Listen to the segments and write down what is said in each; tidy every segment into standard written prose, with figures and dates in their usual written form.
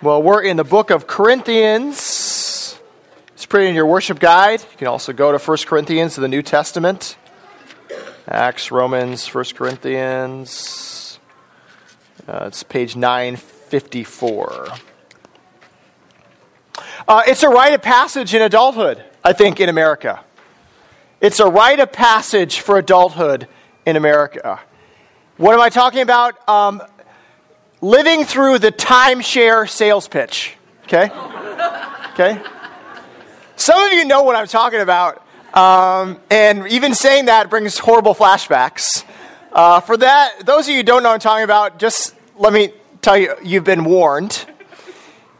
Well, we're in the book of Corinthians. It's pretty in your worship guide. You can also go to First Corinthians in the New Testament. Acts, Romans, First Corinthians. It's page 954. It's a rite of passage in adulthood, I think, in America. It's a rite of passage for adulthood in America. What am I talking about? Living through the timeshare sales pitch, okay? Okay? Some of you know what I'm talking about, and even saying that brings horrible flashbacks. For that, those of you who don't know what I'm talking about, just let me tell you, you've been warned.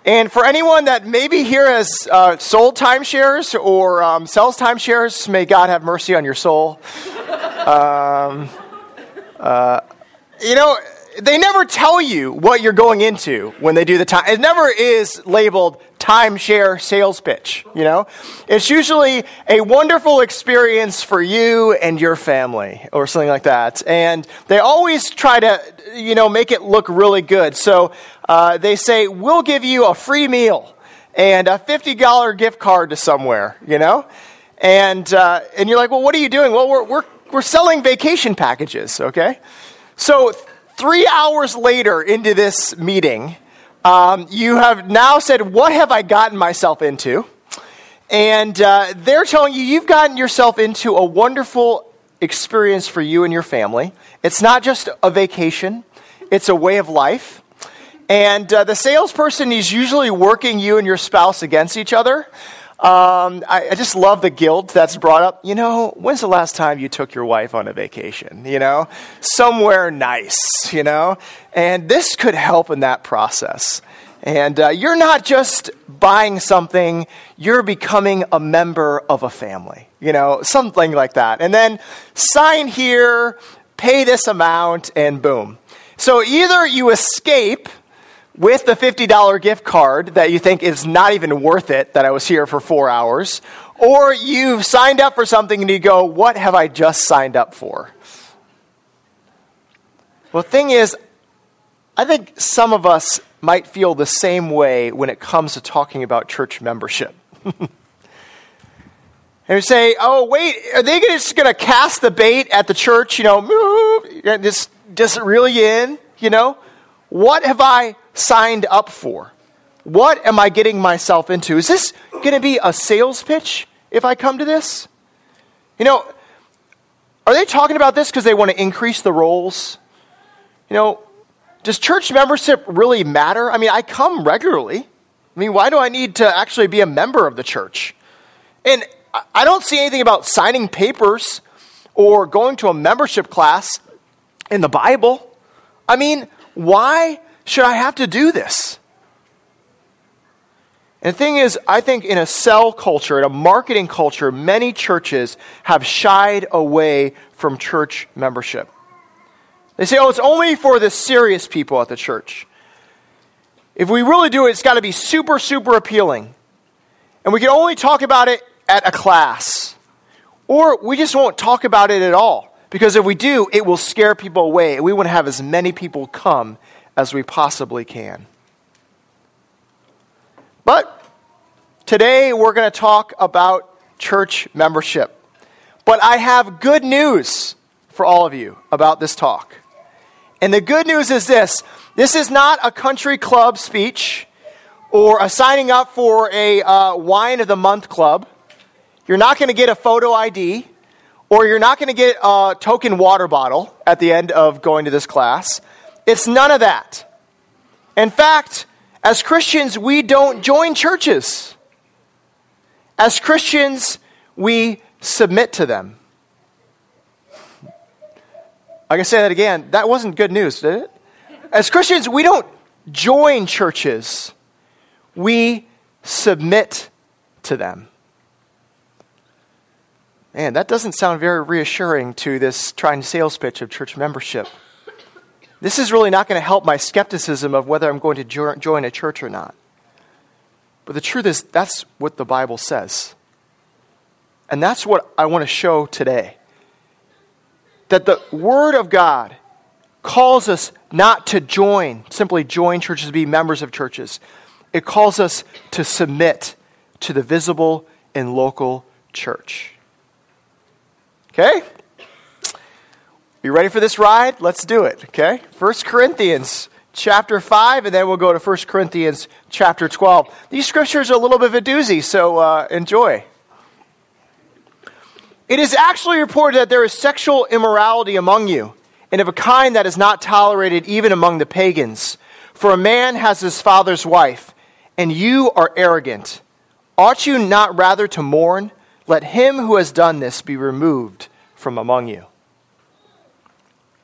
And for anyone that maybe here has sold timeshares or sells timeshares, may God have mercy on your soul. You know, they never tell you what you're going into when they do the time. It never is labeled timeshare sales pitch, you know. It's usually a wonderful experience for you and your family or something like that. And they always try to, you know, make it look really good. So they say, we'll give you a free meal and a $50 gift card to somewhere, you know. And you're like, well, what are you doing? Well, we're selling vacation packages, okay? So 3 hours later into this meeting, you have now said, what have I gotten myself into? And they're telling you, you've gotten yourself into a wonderful experience for you and your family. It's not just a vacation. It's a way of life. And the salesperson is usually working you and your spouse against each other. I just love the guilt that's brought up. You know, when's the last time you took your wife on a vacation, you know, somewhere nice, you know, and this could help in that process. And you're not just buying something, you're becoming a member of a family, you know, something like that. And then sign here, pay this amount, and boom. So either you escape with the $50 gift card that you think is not even worth it, that I was here for 4 hours, or you've signed up for something and you go, what have I just signed up for? Well, the thing is, I think some of us might feel the same way when it comes to talking about church membership. And we say, oh, wait, are they just going to cast the bait at the church, you know, just really in, you know? What have I signed up for? What am I getting myself into? Is this going to be a sales pitch if I come to this? You know, are they talking about this because they want to increase the roles? You know, does church membership really matter? I mean, I come regularly. I mean, why do I need to actually be a member of the church? And I don't see anything about signing papers or going to a membership class in the Bible. I mean, why should I have to do this? And the thing is, I think in a sell culture, in a marketing culture, many churches have shied away from church membership. They say, oh, it's only for the serious people at the church. If we really do it, it's got to be super, super appealing. And we can only talk about it at a class. Or we just won't talk about it at all. Because if we do, it will scare people away, and we want to have as many people come as we possibly can. But today we're going to talk about church membership. But I have good news for all of you about this talk. And the good news is this. This is not a country club speech or a signing up for a wine of the month club. You're not going to get a photo ID. Or you're not going to get a token water bottle at the end of going to this class. It's none of that. In fact, as Christians, we don't join churches. As Christians, we submit to them. I can say that again. That wasn't good news, did it? As Christians, we don't join churches. We submit to them. Man, that doesn't sound very reassuring to this trying sales pitch of church membership. This is really not going to help my skepticism of whether I'm going to join a church or not. But the truth is, that's what the Bible says. And that's what I want to show today. That the Word of God calls us not to join, simply join churches, be members of churches. It calls us to submit to the visible and local church. Okay? You ready for this ride? Let's do it, okay? 1 Corinthians chapter 5, and then we'll go to 1 Corinthians chapter 12. These scriptures are a little bit of a doozy, so enjoy. It is actually reported that there is sexual immorality among you, and of a kind that is not tolerated even among the pagans. For a man has his father's wife, and you are arrogant. Ought you not rather to mourn? Let him who has done this be removed from among you.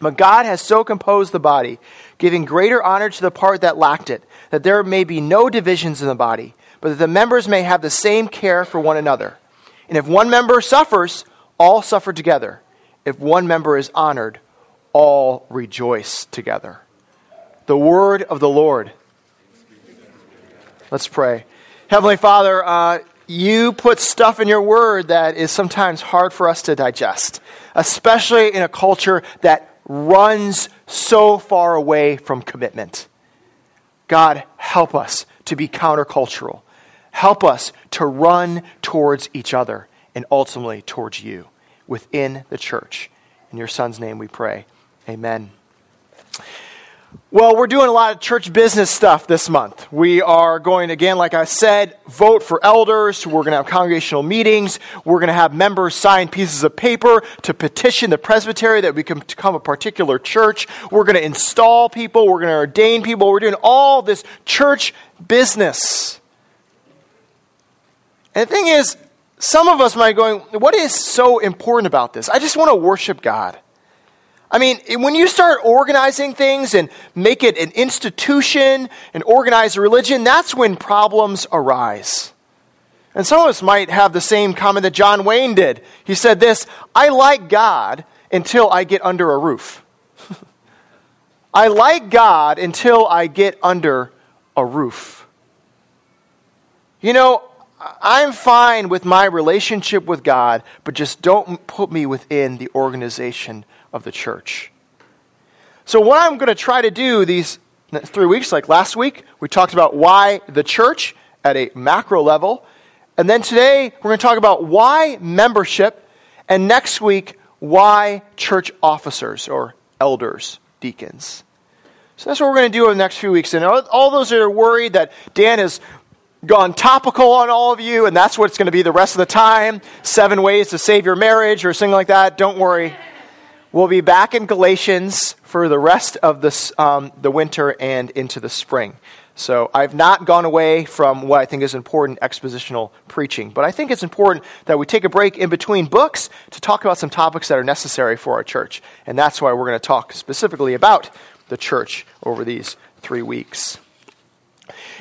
But God has so composed the body, giving greater honor to the part that lacked it, that there may be no divisions in the body, but that the members may have the same care for one another. And if one member suffers, all suffer together. If one member is honored, all rejoice together. The word of the Lord. Let's pray. Heavenly Father, you put stuff in your word that is sometimes hard for us to digest, especially in a culture that runs so far away from commitment. God, help us to be countercultural. Help us to run towards each other and ultimately towards you within the church. In your Son's name we pray. Amen. Well, we're doing a lot of church business stuff this month. We are going, again, like I said, vote for elders. We're going to have congregational meetings. We're going to have members sign pieces of paper to petition the presbytery that we can become a particular church. We're going to install people. We're going to ordain people. We're doing all this church business. And the thing is, some of us might be going, what is so important about this? I just want to worship God. I mean, when you start organizing things and make it an institution and organize a religion, that's when problems arise. And some of us might have the same comment that John Wayne did. He said this, I like God until I get under a roof. I like God until I get under a roof. You know, I'm fine with my relationship with God, but just don't put me within the organization of the church. So what I'm going to try to do these 3 weeks, like last week, we talked about why the church at a macro level. And then today, we're going to talk about why membership. And next week, why church officers or elders, deacons. So that's what we're going to do over the next few weeks. And all those that are worried that Dan has gone topical on all of you, and that's what it's going to be the rest of the time, 7 ways to save your marriage or something like that, don't worry. We'll be back in Galatians for the rest of this, the winter and into the spring. So I've not gone away from what I think is important expositional preaching. But I think it's important that we take a break in between books to talk about some topics that are necessary for our church. And that's why we're going to talk specifically about the church over these 3 weeks.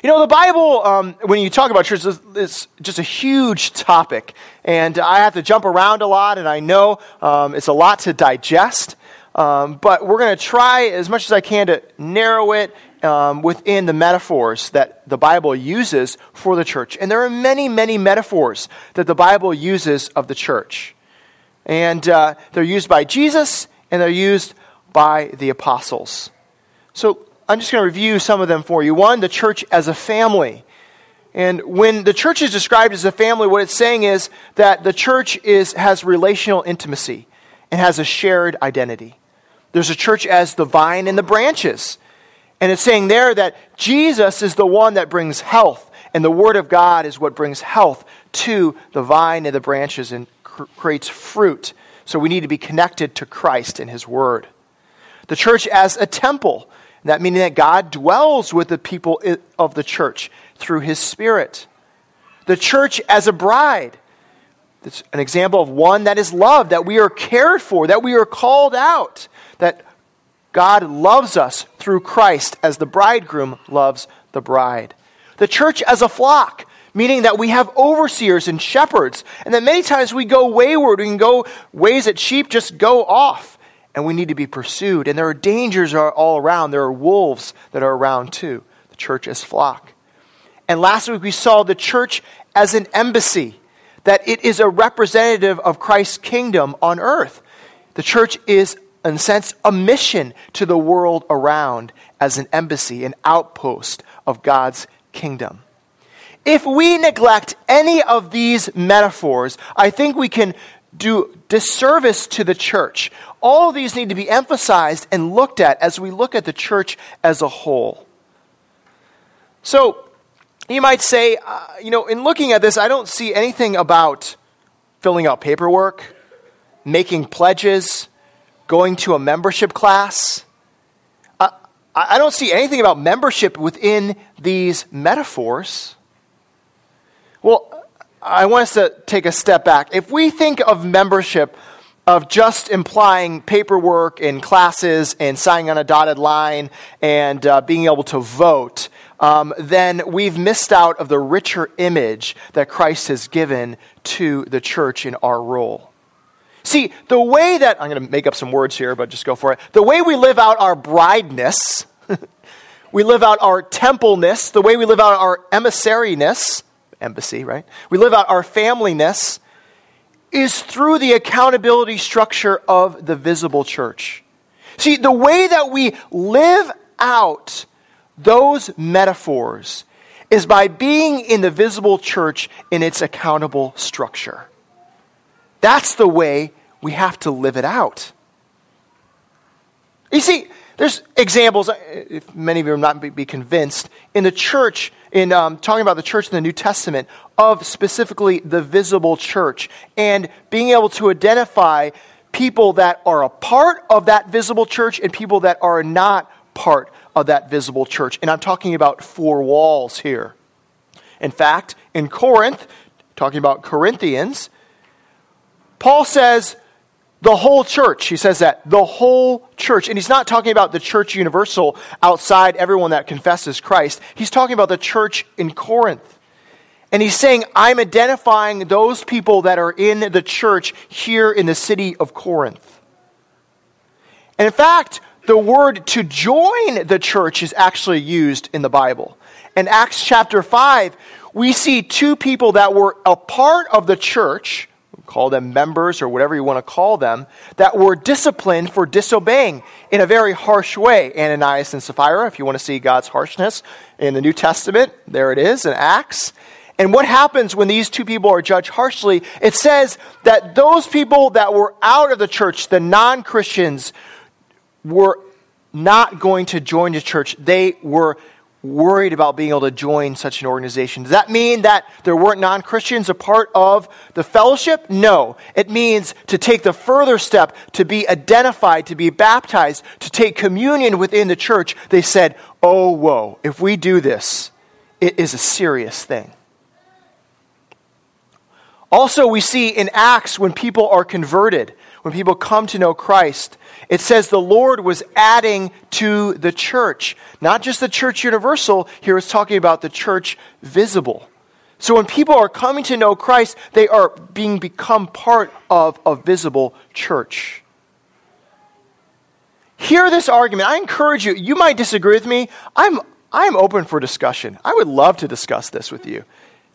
You know, the Bible, when you talk about church, it's just a huge topic. And I have to jump around a lot, and I know it's a lot to digest. But we're going to try as much as I can to narrow it within the metaphors that the Bible uses for the church. And there are many, many metaphors that the Bible uses of the church. And they're used by Jesus, and they're used by the apostles. So I'm just going to review some of them for you. One, the church as a family. And when the church is described as a family, what it's saying is that the church has relational intimacy and has a shared identity. There's a church as the vine and the branches. And it's saying there that Jesus is the one that brings health, and the Word of God is what brings health to the vine and the branches and creates fruit. So we need to be connected to Christ and His Word. The church as a temple. That meaning that God dwells with the people of the church through His Spirit. The church as a bride. It's an example of one that is loved, that we are cared for, that we are called out, that God loves us through Christ as the bridegroom loves the bride. The church as a flock, meaning that we have overseers and shepherds, and that many times we go wayward, we can go ways that sheep just go off. And we need to be pursued. And there are dangers all around. There are wolves that are around too. The church as flock. And last week we saw the church as an embassy. That it is a representative of Christ's kingdom on earth. The church is, in a sense, a mission to the world around as an embassy, an outpost of God's kingdom. If we neglect any of these metaphors, I think we can do disservice to the church. All of these need to be emphasized and looked at as we look at the church as a whole. So, you might say, in looking at this, I don't see anything about filling out paperwork, making pledges, going to a membership class. I don't see anything about membership within these metaphors. Well, I want us to take a step back. If we think of membership of just implying paperwork and classes and signing on a dotted line and being able to vote, then we've missed out of the richer image that Christ has given to the church in our role. See, the way that, I'm going to make up some words here, but just go for it. The way we live out our brideness, we live out our templeness, the way we live out our emissariness, embassy, right? We live out our familyness, is through the accountability structure of the visible church. See, the way that we live out those metaphors is by being in the visible church in its accountable structure. That's the way we have to live it out. You see, there's examples, if many of you will not be convinced, in the church, in talking about the church in the New Testament, of specifically the visible church and being able to identify people that are a part of that visible church and people that are not part of that visible church. And I'm talking about four walls here. In fact, in Corinth, talking about Corinthians, Paul says, the whole church, he says that, the whole church. And he's not talking about the church universal outside everyone that confesses Christ. He's talking about the church in Corinth. And he's saying, I'm identifying those people that are in the church here in the city of Corinth. And in fact, the word to join the church is actually used in the Bible. In Acts chapter 5, we see two people that were a part of the church, call them members or whatever you want to call them, that were disciplined for disobeying in a very harsh way. Ananias and Sapphira, if you want to see God's harshness in the New Testament, there it is in Acts. And what happens when these two people are judged harshly? It says that those people that were out of the church, the non-Christians, were not going to join the church. They were worried about being able to join such an organization. Does that mean that there weren't non-Christians a part of the fellowship? No. It means to take the further step, to be identified, to be baptized, to take communion within the church. They said, oh, whoa, if we do this, it is a serious thing. Also, we see in Acts when people are converted, when people come to know Christ, it says the Lord was adding to the church. Not just the church universal, here it's talking about the church visible. So when people are coming to know Christ, they are become part of a visible church. Hear this argument. I encourage you. You might disagree with me. I'm open for discussion. I would love to discuss this with you.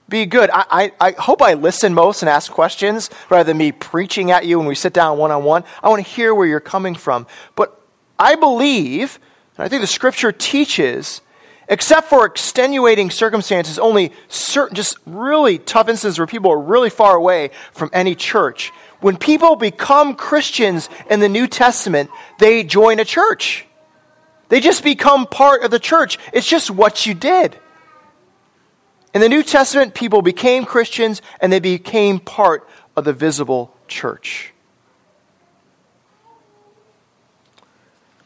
be good. I hope I listen most and ask questions rather than me preaching at you when we sit down one-on-one. I want to hear where you're coming from. But I believe, and I think the Scripture teaches, except for extenuating circumstances, only certain, just really tough instances where people are really far away from any church. When people become Christians in the New Testament, they join a church. They just become part of the church. It's just what you did. In the New Testament, people became Christians and they became part of the visible church.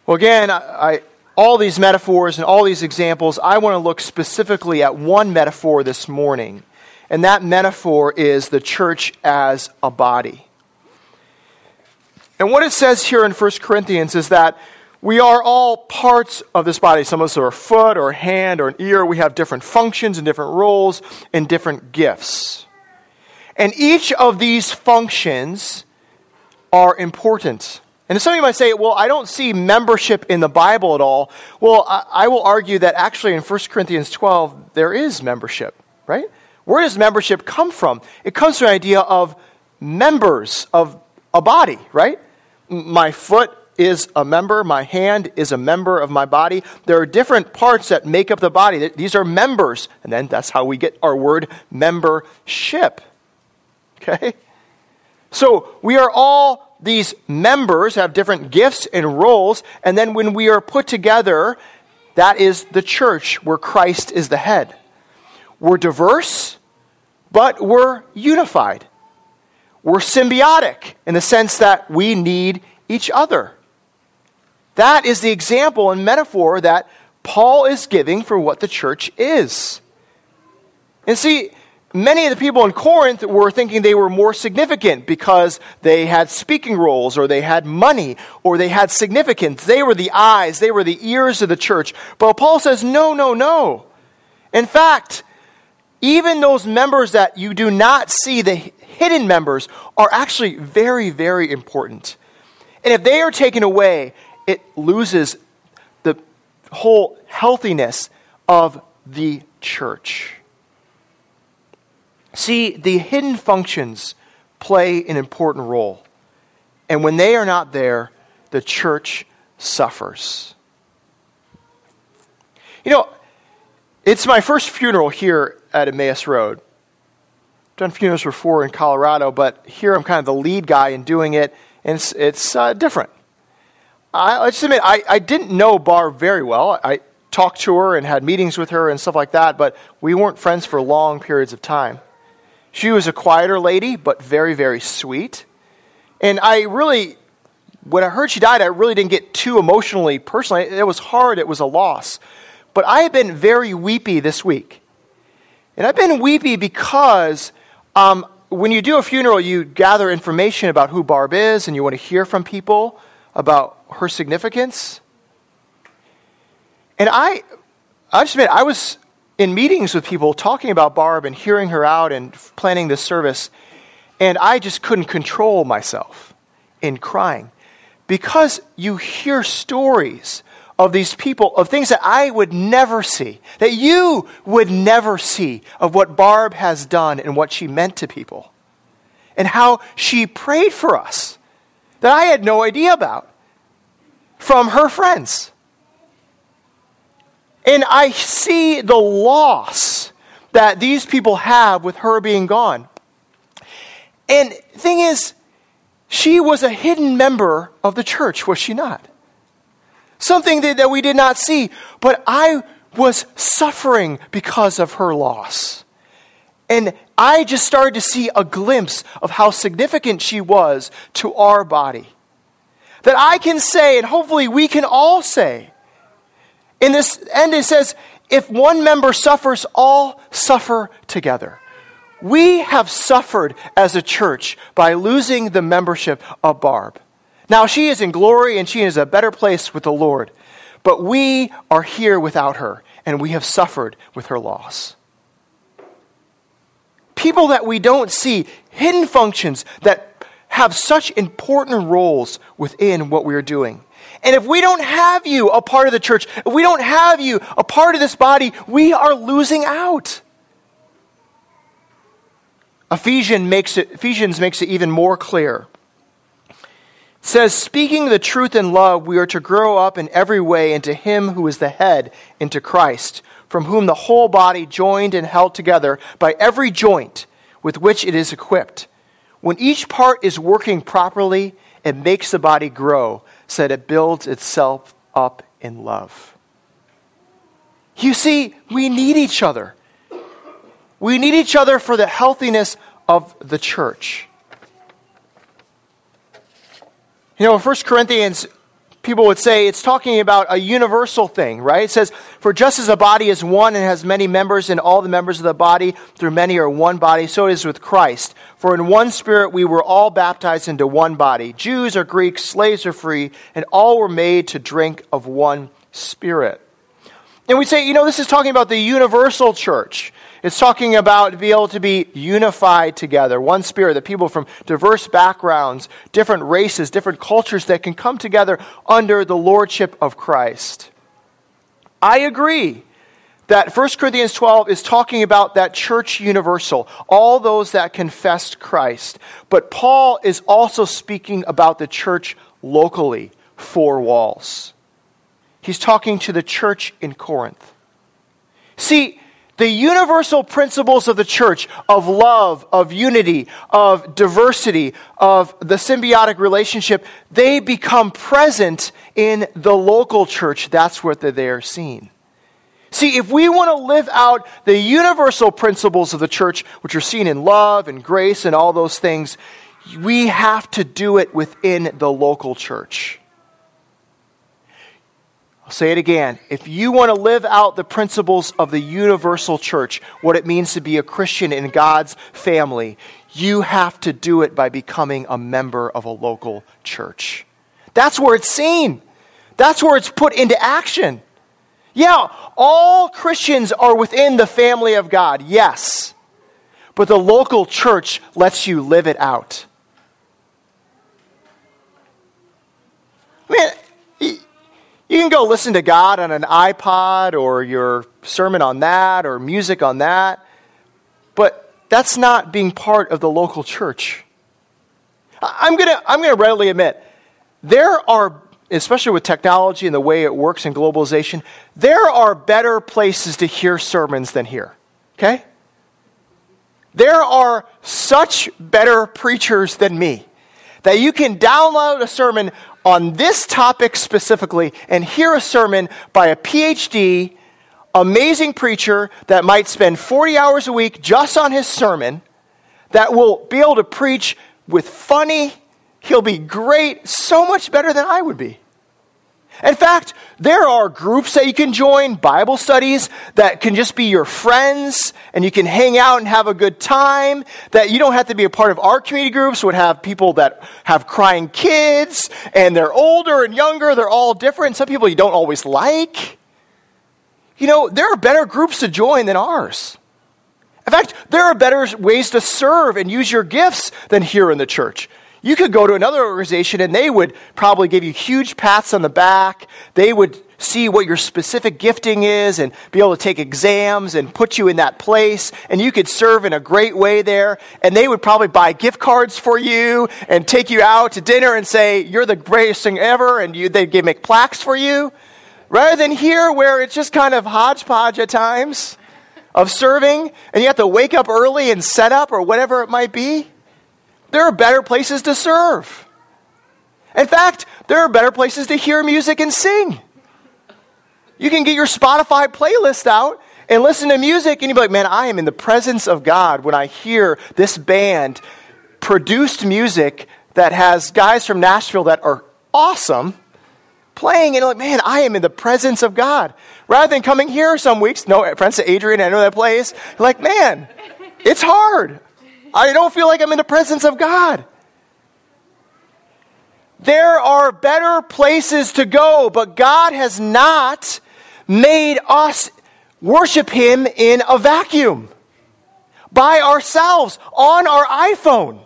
Well, again, all these metaphors and all these examples, I want to look specifically at one metaphor this morning. And that metaphor is the church as a body. And what it says here in 1 Corinthians is that we are all parts of this body. Some of us are a foot or a hand or an ear. We have different functions and different roles and different gifts. And each of these functions are important. And some of you might say, well, I don't see membership in the Bible at all. Well, I will argue that actually in 1 Corinthians 12, there is membership, right? Where does membership come from? It comes from the idea of members of a body, right? My foot is a member. My hand is a member of my body. There are different parts that make up the body. These are members. And then that's how we get our word membership, okay? So we are all these members have different gifts and roles, and then when we are put together, that is the church where Christ is the head. We're diverse, but we're unified. We're symbiotic in the sense that we need each other. That is the example and metaphor that Paul is giving for what the church is. And see, many of the people in Corinth were thinking they were more significant because they had speaking roles or they had money or they had significance. They were the eyes, they were the ears of the church. But Paul says, no, no, no. In fact, even those members that you do not see, the hidden members, are actually very, very important. And if they are taken away, it loses the whole healthiness of the church. See, the hidden functions play an important role. And when they are not there, the church suffers. You know, it's my first funeral here at Emmaus Road. I've done funerals before in Colorado, but here I'm kind of the lead guy in doing it, and it's different. I just admit, I didn't know Barb very well. I talked to her and had meetings with her and stuff like that, but we weren't friends for long periods of time. She was a quieter lady, but very, very sweet. And when I heard she died, I really didn't get too emotionally personally. It was hard. It was a loss. But I have been very weepy this week. And I've been weepy because when you do a funeral, you gather information about who Barb is, and you want to hear from people about her significance. And I just admit, I was in meetings with people talking about Barb and hearing her out and planning this service, and I just couldn't control myself in crying. Because you hear stories of these people, of things that I would never see, that you would never see, of what Barb has done and what she meant to people, and how she prayed for us, that I had no idea about, from her friends. And I see the loss that these people have with her being gone. And the thing is, she was a hidden member of the church, was she not? Something that we did not see. But I was suffering because of her loss. And I just started to see a glimpse of how significant she was to our body. That I can say, and hopefully we can all say, in this end, it says, if one member suffers, all suffer together. We have suffered as a church by losing the membership of Barb. Now, she is in glory and she is a better place with the Lord. But we are here without her, and we have suffered with her loss. People that we don't see, hidden functions that have such important roles within what we are doing. And if we don't have you a part of the church, if we don't have you a part of this body, we are losing out. Ephesians makes it even more clear. It says, speaking the truth in love, we are to grow up in every way into him who is the head, into Christ, from whom the whole body joined and held together by every joint with which it is equipped. When each part is working properly, it makes the body grow so that it builds itself up in love. You see, we need each other. We need each other for the healthiness of the church. You know, 1 Corinthians, people would say it's talking about a universal thing, right? It says, for just as a body is one and has many members, and all the members of the body through many are one body, so it is with Christ. For in one spirit we were all baptized into one body, Jews or Greeks, slaves or free, and all were made to drink of one spirit. And we say, you know, this is talking about the universal church. It's talking about being able to be unified together, one spirit, that people from diverse backgrounds, different races, different cultures that can come together under the lordship of Christ. I agree that 1 Corinthians 12 is talking about that church universal, all those that confessed Christ. But Paul is also speaking about the church locally, four walls. He's talking to the church in Corinth. See, the universal principles of the church, of love, of unity, of diversity, of the symbiotic relationship, they become present in the local church. That's where they are seen. See, if we want to live out the universal principles of the church, which are seen in love and grace and all those things, we have to do it within the local church. I'll say it again. If you want to live out the principles of the universal church, what it means to be a Christian in God's family, you have to do it by becoming a member of a local church. That's where it's seen. That's where it's put into action. Yeah, all Christians are within the family of God, yes. But the local church lets you live it out. Man, you can go listen to God on an iPod or your sermon on that or music on that, but that's not being part of the local church. I'm gonna readily admit, there are, especially with technology and the way it works in globalization, there are better places to hear sermons than here, okay? There are such better preachers than me that you can download a sermon on this topic specifically and hear a sermon by a PhD, amazing preacher that might spend 40 hours a week just on his sermon, that will be able to preach with funny, he'll be great, so much better than I would be. In fact, there are groups that you can join, Bible studies, that can just be your friends, and you can hang out and have a good time, that you don't have to be a part of our community groups, would have people that have crying kids, and they're older and younger, they're all different, some people you don't always like. You know, there are better groups to join than ours. In fact, there are better ways to serve and use your gifts than here in the church. You could go to another organization and they would probably give you huge pats on the back. They would see what your specific gifting is and be able to take exams and put you in that place. And you could serve in a great way there. And they would probably buy gift cards for you and take you out to dinner and say, you're the greatest thing ever. And they'd make plaques for you. Rather than here where it's just kind of hodgepodge at times of serving. And you have to wake up early and set up or whatever it might be. There are better places to serve. In fact, there are better places to hear music and sing. You can get your Spotify playlist out and listen to music, and you'll be like, man, I am in the presence of God when I hear this band produced music that has guys from Nashville that are awesome playing, and you're like, man, I am in the presence of God. Rather than coming here some weeks, no, friends to Adrian, I know that place, you're like, man, it's hard. I don't feel like I'm in the presence of God. There are better places to go, but God has not made us worship him in a vacuum, by ourselves, on our iPhone.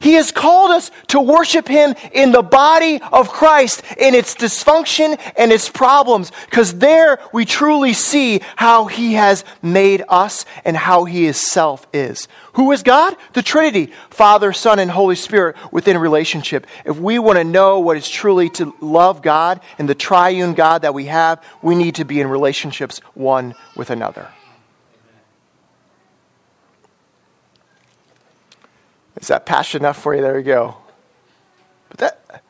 He has called us to worship Him in the body of Christ, in its dysfunction and its problems, because there we truly see how He has made us and how He Himself is. Who is God? The Trinity, Father, Son, and Holy Spirit within a relationship. If we want to know what it's truly to love God and the triune God that we have, we need to be in relationships one with another. Is that passion enough for you? There you go. But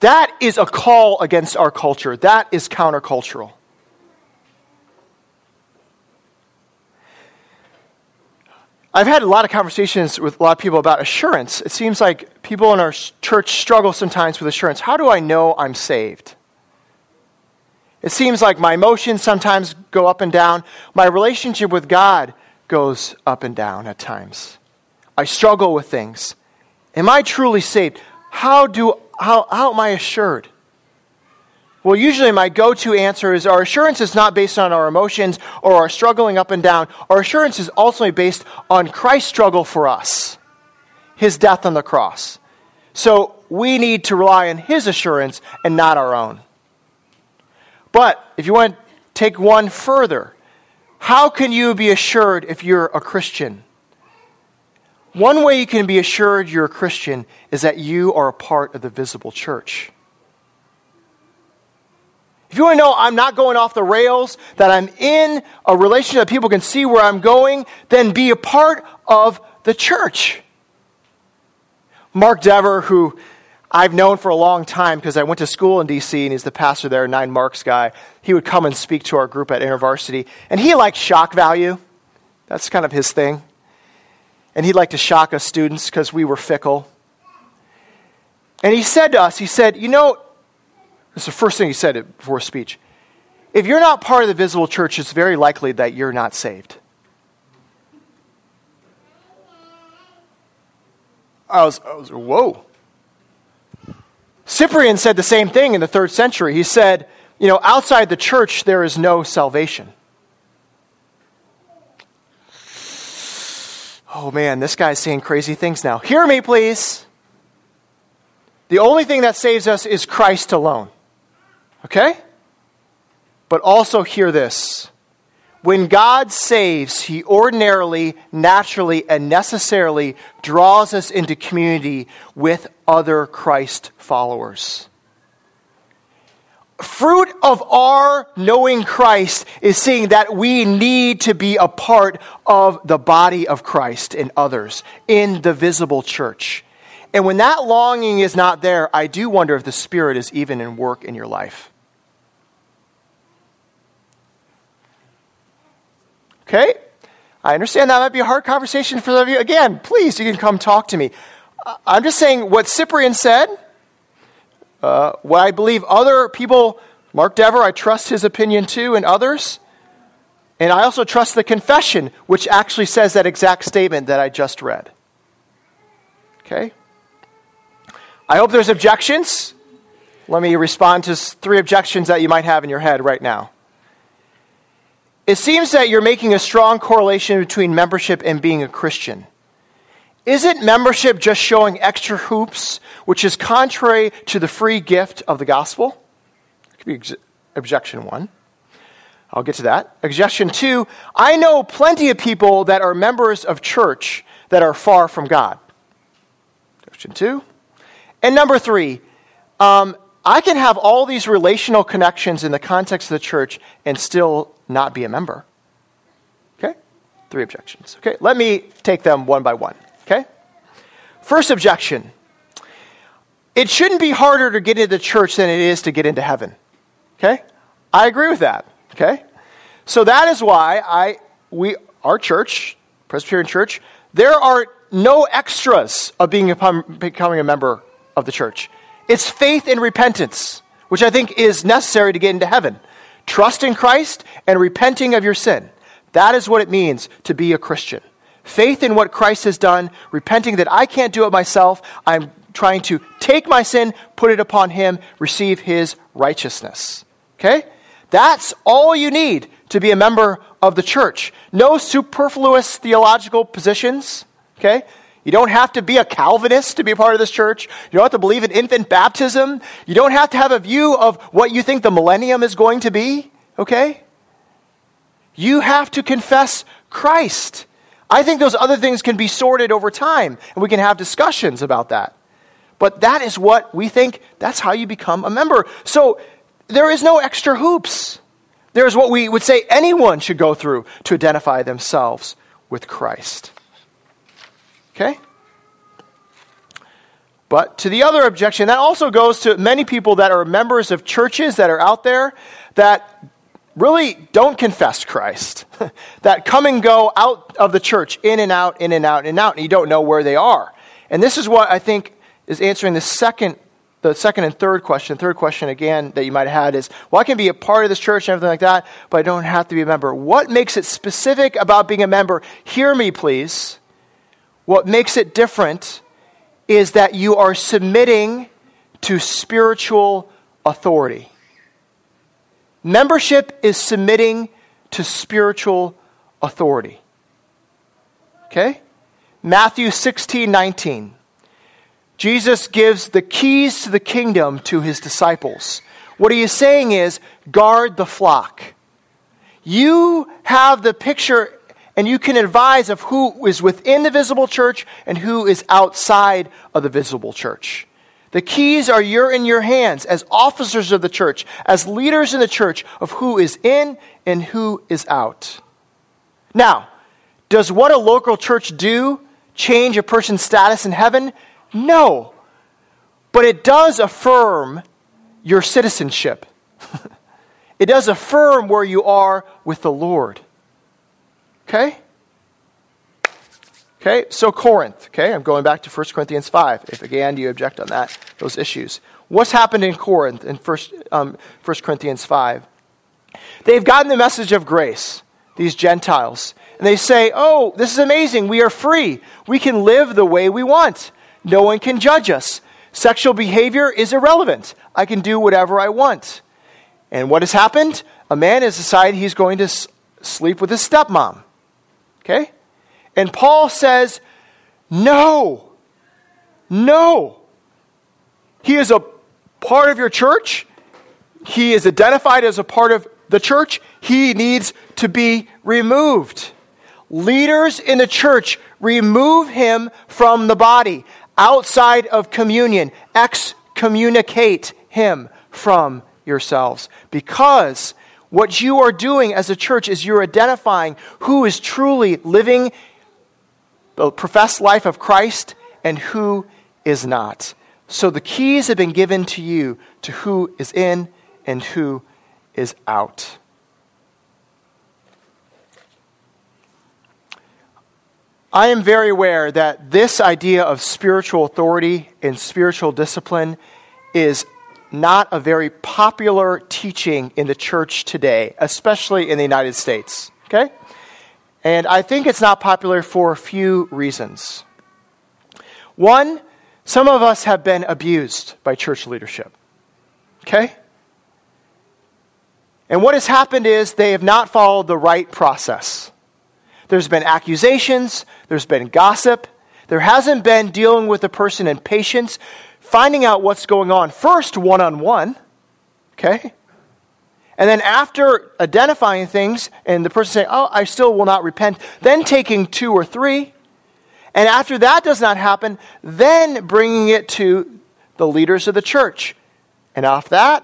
that is a call against our culture. That is countercultural. I've had a lot of conversations with a lot of people about assurance. It seems like people in our church struggle sometimes with assurance. How do I know I'm saved? It seems like my emotions sometimes go up and down. My relationship with God goes up and down at times. I struggle with things. Am I truly saved? How am I assured? Well, usually my go-to answer is our assurance is not based on our emotions or our struggling up and down. Our assurance is ultimately based on Christ's struggle for us, His death on the cross. So we need to rely on His assurance and not our own. But if you want to take one further, how can you be assured if you're a Christian? One way you can be assured you're a Christian is that you are a part of the visible church. If you want to know I'm not going off the rails, that I'm in a relationship that people can see where I'm going, then be a part of the church. Mark Dever, who I've known for a long time because I went to school in D.C. and he's the pastor there, Nine Marks guy, he would come and speak to our group at InterVarsity. And he liked shock value. That's kind of his thing. And he liked to shock us students because we were fickle. And he said to us, you know, this is the first thing he said before speech. If you're not part of the visible church, it's very likely that you're not saved. I was whoa. Cyprian said the same thing in the 3rd century. He said, you know, outside the church, there is no salvation. Oh man, this guy's saying crazy things now. Hear me, please. The only thing that saves us is Christ alone. Okay? But also hear this. When God saves, He ordinarily, naturally, and necessarily draws us into community with other Christ followers. Fruit of our knowing Christ is seeing that we need to be a part of the body of Christ and others in the visible church. And when that longing is not there, I do wonder if the Spirit is even in work in your life. Okay? I understand that might be a hard conversation for some of you. Again, please, you can come talk to me. I'm just saying what Cyprian said. What I believe other people, Mark Dever, I trust his opinion too, and others. And I also trust the confession, which actually says that exact statement that I just read. Okay? I hope there's objections. Let me respond to 3 objections that you might have in your head right now. It seems that you're making a strong correlation between membership and being a Christian. Isn't membership just showing extra hoops, which is contrary to the free gift of the gospel? That could be objection 1. I'll get to that. Objection 2, I know plenty of people that are members of church that are far from God. Objection 2. And number 3, I can have all these relational connections in the context of the church and still not be a member. Okay? 3 objections. Okay, let me take them one by one. Okay? First objection. It shouldn't be harder to get into the church than it is to get into heaven. Okay? I agree with that. Okay? So that is why our church, Presbyterian Church, there are no extras of becoming a member of the church. It's faith and repentance, which I think is necessary to get into heaven. Trust in Christ and repenting of your sin. That is what it means to be a Christian. Faith in what Christ has done, repenting that I can't do it myself. I'm trying to take my sin, put it upon Him, receive His righteousness. Okay? That's all you need to be a member of the church. No superfluous theological positions. Okay? You don't have to be a Calvinist to be a part of this church. You don't have to believe in infant baptism. You don't have to have a view of what you think the millennium is going to be, okay? You have to confess Christ. I think those other things can be sorted over time, and we can have discussions about that. But that is what we think, that's how you become a member. So there is no extra hoops. There is what we would say anyone should go through to identify themselves with Christ. Okay? But to the other objection, that also goes to many people that are members of churches that are out there that really don't confess Christ, that come and go out of the church, in and out, in and out, in and out, and you don't know where they are. And this is what I think is answering the second and third question. Third question, again, that you might have had is, well, I can be a part of this church and everything like that, but I don't have to be a member. What makes it specific about being a member? Hear me, please. What makes it different is that you are submitting to spiritual authority. Membership is submitting to spiritual authority. Okay? Matthew 16:19. Jesus gives the keys to the kingdom to his disciples. What he is saying is, guard the flock. You have the picture, and you can advise of who is within the visible church and who is outside of the visible church. The keys are in your hands as officers of the church, as leaders in the church, of who is in and who is out. Now, does what a local church do change a person's status in heaven? No. But it does affirm your citizenship. It does affirm where you are with the Lord. Okay? Okay, so Corinth. Okay, I'm going back to 1 Corinthians 5. If, again, you object on that, those issues. What's happened in Corinth in 1 Corinthians 5? They've gotten the message of grace, these Gentiles. And they say, oh, this is amazing. We are free. We can live the way we want. No one can judge us. Sexual behavior is irrelevant. I can do whatever I want. And what has happened? A man has decided he's going to sleep with his stepmom. Okay? And Paul says, no, no. He is a part of your church. He is identified as a part of the church. He needs to be removed. Leaders in the church, remove him from the body. Outside of communion, excommunicate him from yourselves. Because what you are doing as a church is you're identifying who is truly living the professed life of Christ and who is not. So the keys have been given to you to who is in and who is out. I am very aware that this idea of spiritual authority and spiritual discipline is not a very popular teaching in the church today, especially in the United States, okay? And I think it's not popular for a few reasons. One, some of us have been abused by church leadership, okay? And what has happened is they have not followed the right process. There's been accusations, there's been gossip, there hasn't been dealing with the person in patience, finding out what's going on first one-on-one, okay? And then after identifying things and the person saying, oh, I still will not repent, then taking two or three. And after that does not happen, then bringing it to the leaders of the church. And off that,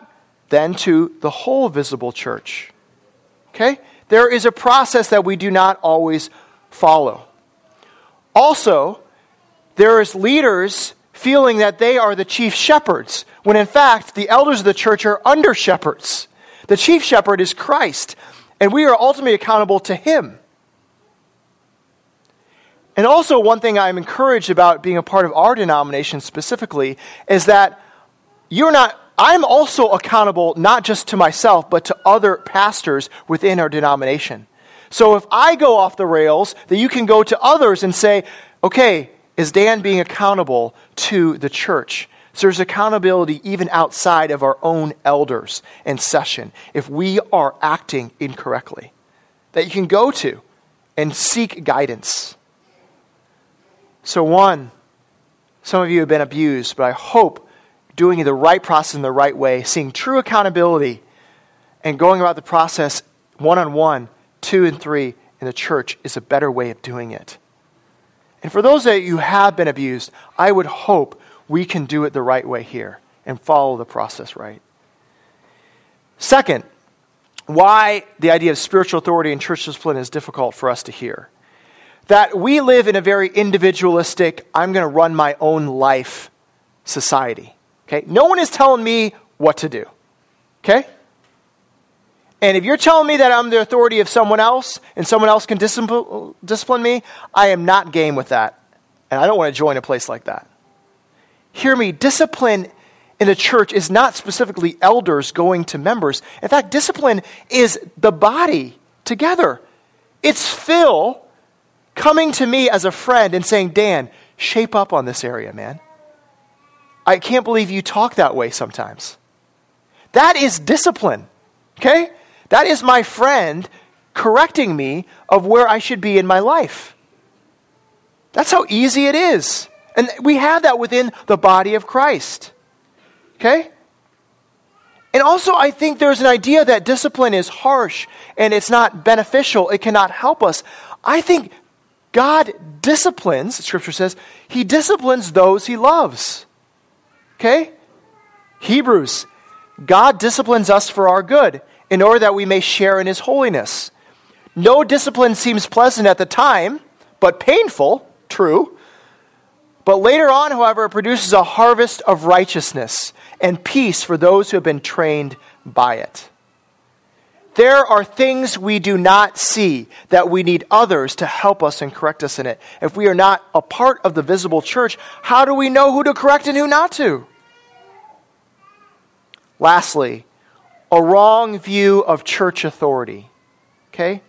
then to the whole visible church, okay? There is a process that we do not always follow. Also, there is leaders feeling that they are the chief shepherds, when in fact, the elders of the church are under shepherds. The chief shepherd is Christ, and we are ultimately accountable to him. And also, one thing I'm encouraged about being a part of our denomination specifically is that I'm also accountable not just to myself, but to other pastors within our denomination. So if I go off the rails, then you can go to others and say, okay, is Dan being accountable to the church? So there's accountability even outside of our own elders and session if we are acting incorrectly, that you can go to and seek guidance. So one, some of you have been abused, but I hope doing the right process in the right way, seeing true accountability and going about the process one-on-one, 2 and 3 in the church is a better way of doing it. And for those that you have been abused, I would hope we can do it the right way here and follow the process right. Second, why the idea of spiritual authority and church discipline is difficult for us to hear. That we live in a very individualistic, I'm going to run my own life society. Okay? No one is telling me what to do. Okay? And if you're telling me that I'm the authority of someone else and someone else can discipline me, I am not game with that. And I don't want to join a place like that. Hear me, discipline in the church is not specifically elders going to members. In fact, discipline is the body together. It's Phil coming to me as a friend and saying, Dan, shape up on this area, man. I can't believe you talk that way sometimes. That is discipline, okay? That is my friend correcting me of where I should be in my life. That's how easy it is. And we have that within the body of Christ, okay? And also I think there's an idea that discipline is harsh and it's not beneficial. It cannot help us. I think God disciplines, Scripture says, He disciplines those He loves, okay? Hebrews, God disciplines us for our good in order that we may share in His holiness. No discipline seems pleasant at the time, but painful, true. But later on, however, it produces a harvest of righteousness and peace for those who have been trained by it. There are things we do not see that we need others to help us and correct us in it. If we are not a part of the visible church, how do we know who to correct and who not to? Lastly, a wrong view of church authority. Okay?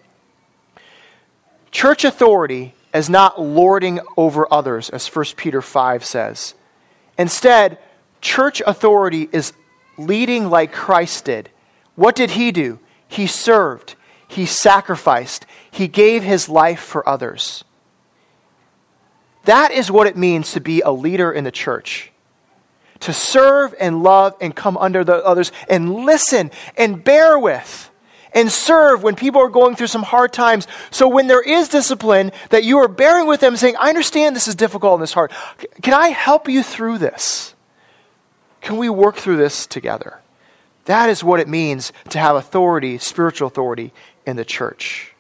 Church authority is not lording over others, as 1 Peter 5 says. Instead, church authority is leading like Christ did. What did He do? He served, He sacrificed, He gave His life for others. That is what it means to be a leader in the church. To serve and love and come under the others and listen and bear with and serve when people are going through some hard times. So when there is discipline, that you are bearing with them saying, I understand this is difficult and this is hard. Can I help you through this? Can we work through this together? That is what it means to have authority, spiritual authority, in the church.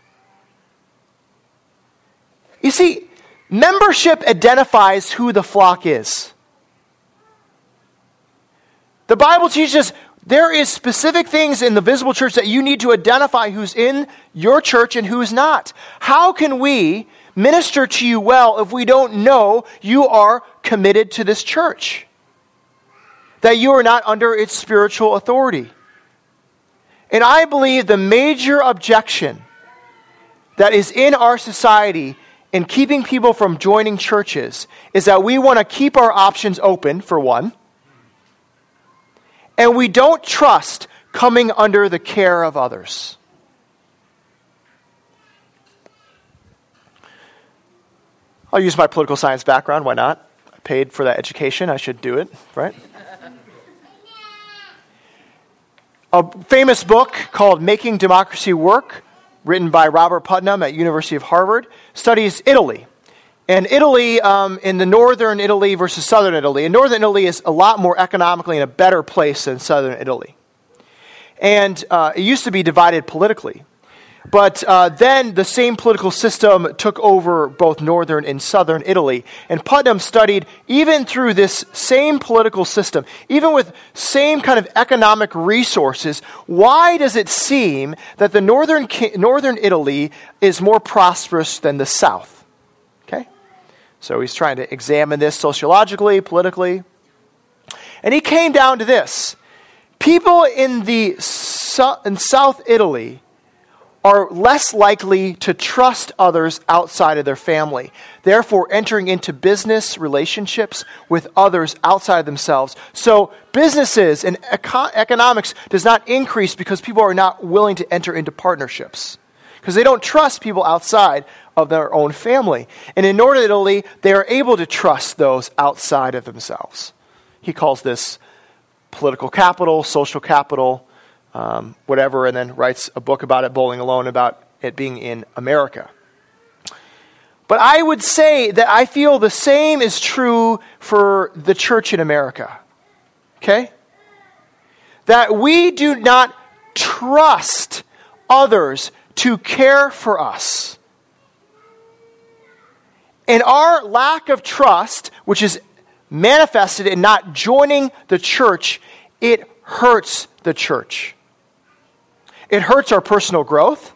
You see, membership identifies who the flock is. The Bible teaches there is specific things in the visible church that you need to identify who's in your church and who's not. How can we minister to you well if we don't know you are committed to this church? That you are not under its spiritual authority. And I believe the major objection that is in our society in keeping people from joining churches is that we want to keep our options open, for one, and we don't trust coming under the care of others. I'll use my political science background, why not? I paid for that education, I should do it, right? A famous book called Making Democracy Work, written by Robert Putnam at University of Harvard, studies Italy. And Italy, in the northern Italy versus southern Italy. And northern Italy is a lot more economically in a better place than southern Italy. And it used to be divided politically. But then the same political system took over both northern and southern Italy. And Putnam studied even through this same political system, even with same kind of economic resources, why does it seem that the northern Italy is more prosperous than the south? Okay? So he's trying to examine this sociologically, politically. And he came down to this. People in the South Italy are less likely to trust others outside of their family, therefore entering into business relationships with others outside of themselves. So businesses and economics does not increase because people are not willing to enter into partnerships because they don't trust people outside of their own family. And inordinately, they are able to trust those outside of themselves. He calls this political capital, social capital, whatever, and then writes a book about it, Bowling Alone, about it being in America. But I would say that I feel the same is true for the church in America. Okay? That we do not trust others to care for us. And our lack of trust, which is manifested in not joining the church, it hurts the church. It hurts our personal growth.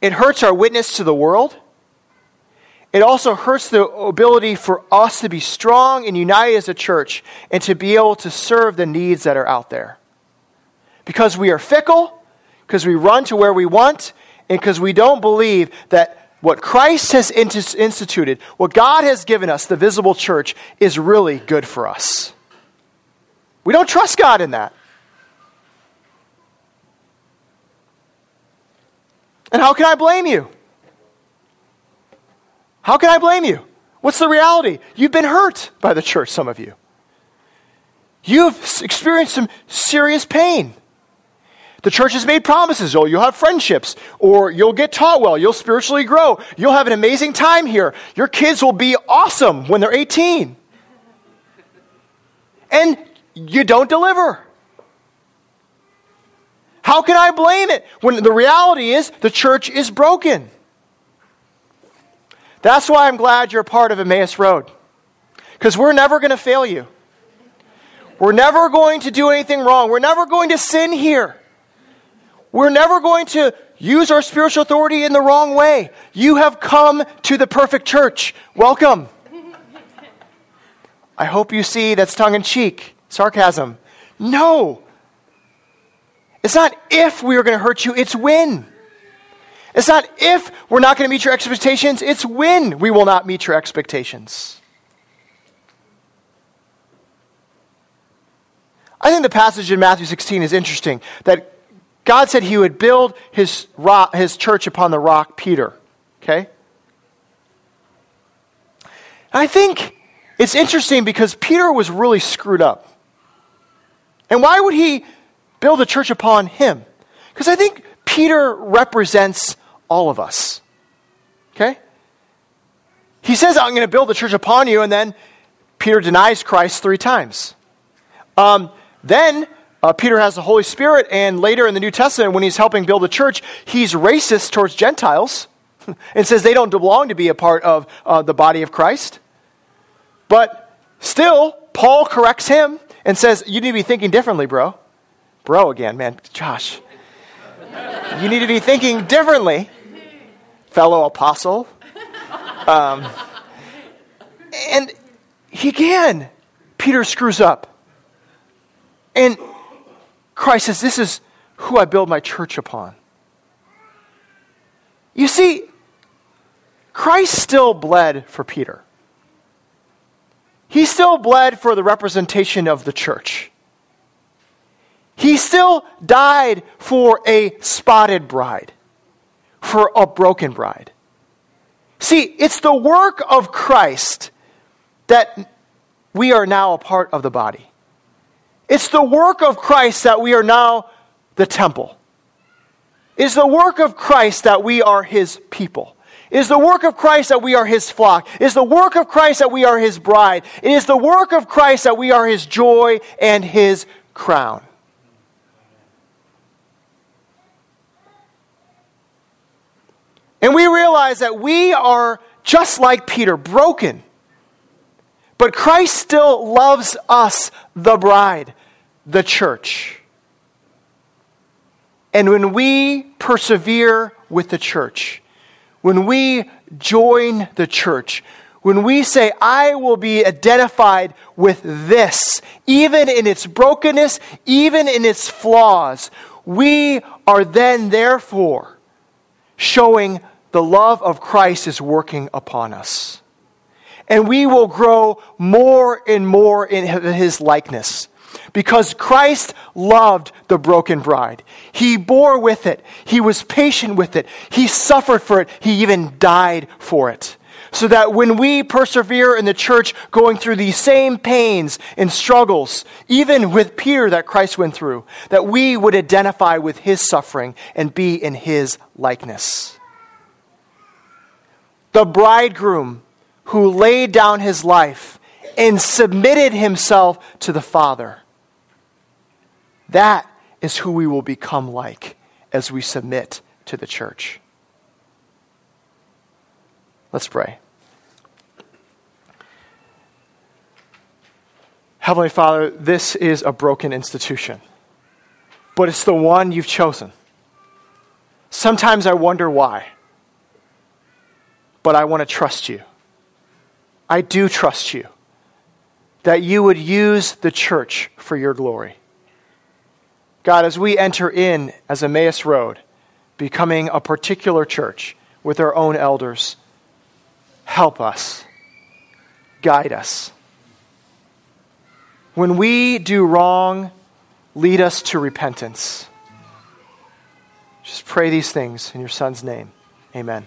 It hurts our witness to the world. It also hurts the ability for us to be strong and united as a church and to be able to serve the needs that are out there. Because we are fickle, because we run to where we want, and because we don't believe that what Christ has instituted, what God has given us, the visible church, is really good for us. We don't trust God in that. And how can I blame you? How can I blame you? What's the reality? You've been hurt by the church, some of you. You've experienced some serious pain. The church has made promises. Oh, you'll have friendships, or you'll get taught well, you'll spiritually grow, you'll have an amazing time here. Your kids will be awesome when they're 18. And you don't deliver. How can I blame it when the reality is the church is broken? That's why I'm glad you're a part of Emmaus Road. Because we're never going to fail you. We're never going to do anything wrong. We're never going to sin here. We're never going to use our spiritual authority in the wrong way. You have come to the perfect church. Welcome. I hope you see that's tongue-in-cheek, sarcasm. No. It's not if we are going to hurt you, it's when. It's not if we're not going to meet your expectations, it's when we will not meet your expectations. I think the passage in Matthew 16 is interesting, that God said he would build his church upon the rock, Peter. Okay? I think it's interesting because Peter was really screwed up. And why would he build a church upon him? Because I think Peter represents all of us, okay? He says, I'm going to build the church upon you, and then Peter denies Christ 3 times. Then Peter has the Holy Spirit, and later in the New Testament, when he's helping build the church, he's racist towards Gentiles and says they don't belong to be a part of the body of Christ. But still, Paul corrects him and says, you need to be thinking differently, bro. Bro again, man, Josh. You need to be thinking differently, fellow apostle. And he can. Peter screws up. And Christ says, this is who I build my church upon. You see, Christ still bled for Peter. He still bled for the representation of the church. He still died for a spotted bride, for a broken bride. See, it's the work of Christ that we are now a part of the body. It's the work of Christ that we are now the temple. It's the work of Christ that we are his people. It is the work of Christ that we are his flock. It is the work of Christ that we are his bride. It is the work of Christ that we are his joy and his crown. And we realize that we are just like Peter, broken. But Christ still loves us, the bride, the church. And when we persevere with the church, when we join the church, when we say, I will be identified with this, even in its brokenness, even in its flaws, we are then therefore showing the love of Christ is working upon us. And we will grow more and more in his likeness. Because Christ loved the broken bride. He bore with it. He was patient with it. He suffered for it. He even died for it. So that when we persevere in the church going through these same pains and struggles, even with Peter that Christ went through, that we would identify with his suffering and be in his likeness. The bridegroom who laid down his life and submitted himself to the Father. That is who we will become like as we submit to the church. Let's pray. Heavenly Father, this is a broken institution, but it's the one you've chosen. Sometimes I wonder why, but I want to trust you. I do trust you that you would use the church for your glory. God, as we enter in as Emmaus Road, becoming a particular church with our own elders, help us, guide us. When we do wrong, lead us to repentance. Just pray these things in your Son's name. Amen.